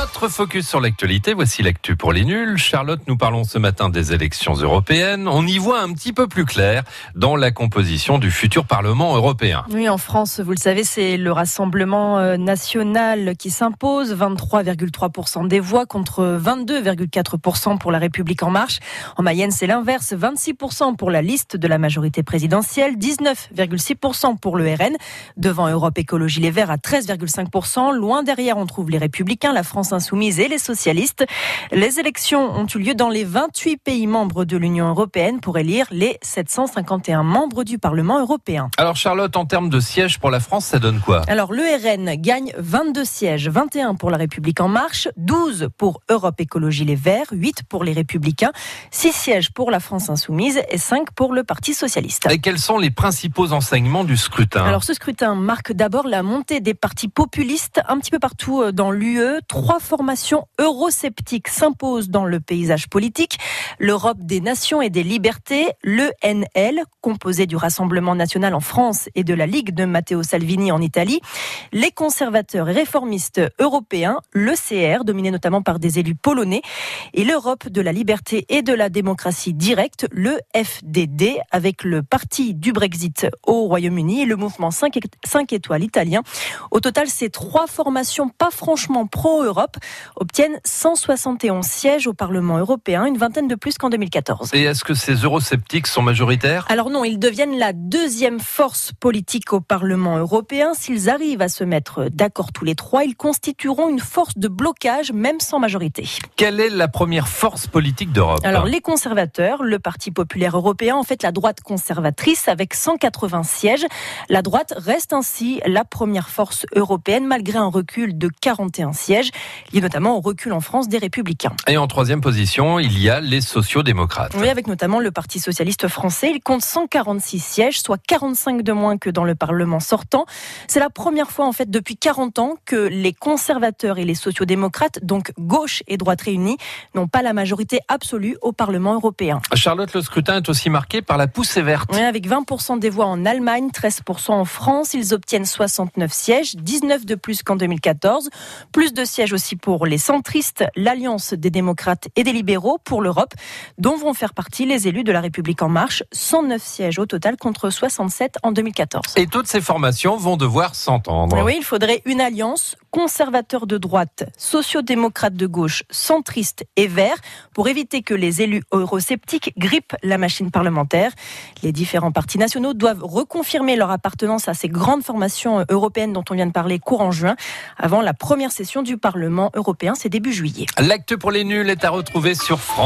Notre focus sur l'actualité, voici l'actu pour les nuls. Charlotte, nous parlons ce matin des élections européennes. On y voit un petit peu plus clair dans la composition du futur Parlement européen. Oui, en France, vous le savez, c'est le Rassemblement national qui s'impose. 23,3% des voix contre 22,4% pour La République En Marche. En Mayenne, c'est l'inverse. 26% pour la liste de la majorité présidentielle. 19,6% pour le RN. Devant Europe Écologie Les Verts à 13,5%. Loin derrière, on trouve les Républicains, la France Insoumise et les Socialistes. Les élections ont eu lieu dans les 28 pays membres de l'Union européenne pour élire les 751 membres du Parlement européen. Alors Charlotte, en termes de sièges pour la France, ça donne quoi ? Alors le RN gagne 22 sièges, 21 pour La République En Marche, 12 pour Europe Écologie Les Verts, 8 pour les Républicains, 6 sièges pour la France Insoumise et 5 pour le Parti Socialiste. Et quels sont les principaux enseignements du scrutin ? Alors ce scrutin marque d'abord la montée des partis populistes un petit peu partout dans l'UE. 3 formations eurosceptiques s'imposent dans le paysage politique. L'Europe des Nations et des Libertés, l'ENL, composée du Rassemblement national en France et de la Ligue de Matteo Salvini en Italie. Les conservateurs et réformistes européens, l'ECR, dominé notamment par des élus polonais. Et l'Europe de la liberté et de la démocratie directe, le FDD, avec le Parti du Brexit au Royaume-Uni et le Mouvement 5 Étoiles italien. Au total, ces 3 formations pas franchement pro-Europe obtiennent 171 sièges au Parlement européen, une vingtaine de plus qu'en 2014. Et est-ce que ces eurosceptiques sont majoritaires ? Alors non, ils deviennent la 2e force politique au Parlement européen. S'ils arrivent à se mettre d'accord tous les 3, ils constitueront une force de blocage, même sans majorité. Quelle est la première force politique d'Europe ? Alors les conservateurs, le Parti populaire européen, en fait la droite conservatrice avec 180 sièges. La droite reste ainsi la première force européenne, malgré un recul de 41 sièges, lié notamment au recul en France des Républicains. Et en 3e position, il y a les sociaux-démocrates. Oui, avec notamment le Parti socialiste français. Il compte 146 sièges, soit 45 de moins que dans le Parlement sortant. C'est la première fois, en fait, depuis 40 ans que les conservateurs et les sociaux-démocrates, donc gauche et droite réunis, n'ont pas la majorité absolue au Parlement européen. Charlotte, le scrutin est aussi marqué par la poussée verte. Oui, avec 20% des voix en Allemagne, 13% en France. Ils obtiennent 69 sièges, 19 de plus qu'en 2014. Plus de sièges aussi pour les centristes, l'Alliance des démocrates et des libéraux pour l'Europe, dont vont faire partie les élus de La République En Marche. 109 sièges au total contre 67 en 2014. Et toutes ces formations vont devoir s'entendre. Oui, il faudrait une alliance conservateurs de droite, sociaux-démocrates de gauche, centristes et verts pour éviter que les élus eurosceptiques grippent la machine parlementaire. Les différents partis nationaux doivent reconfirmer leur appartenance à ces grandes formations européennes dont on vient de parler courant juin, avant la première session du Parlement européen, c'est début juillet. L'acte pour les nuls est à retrouver sur France.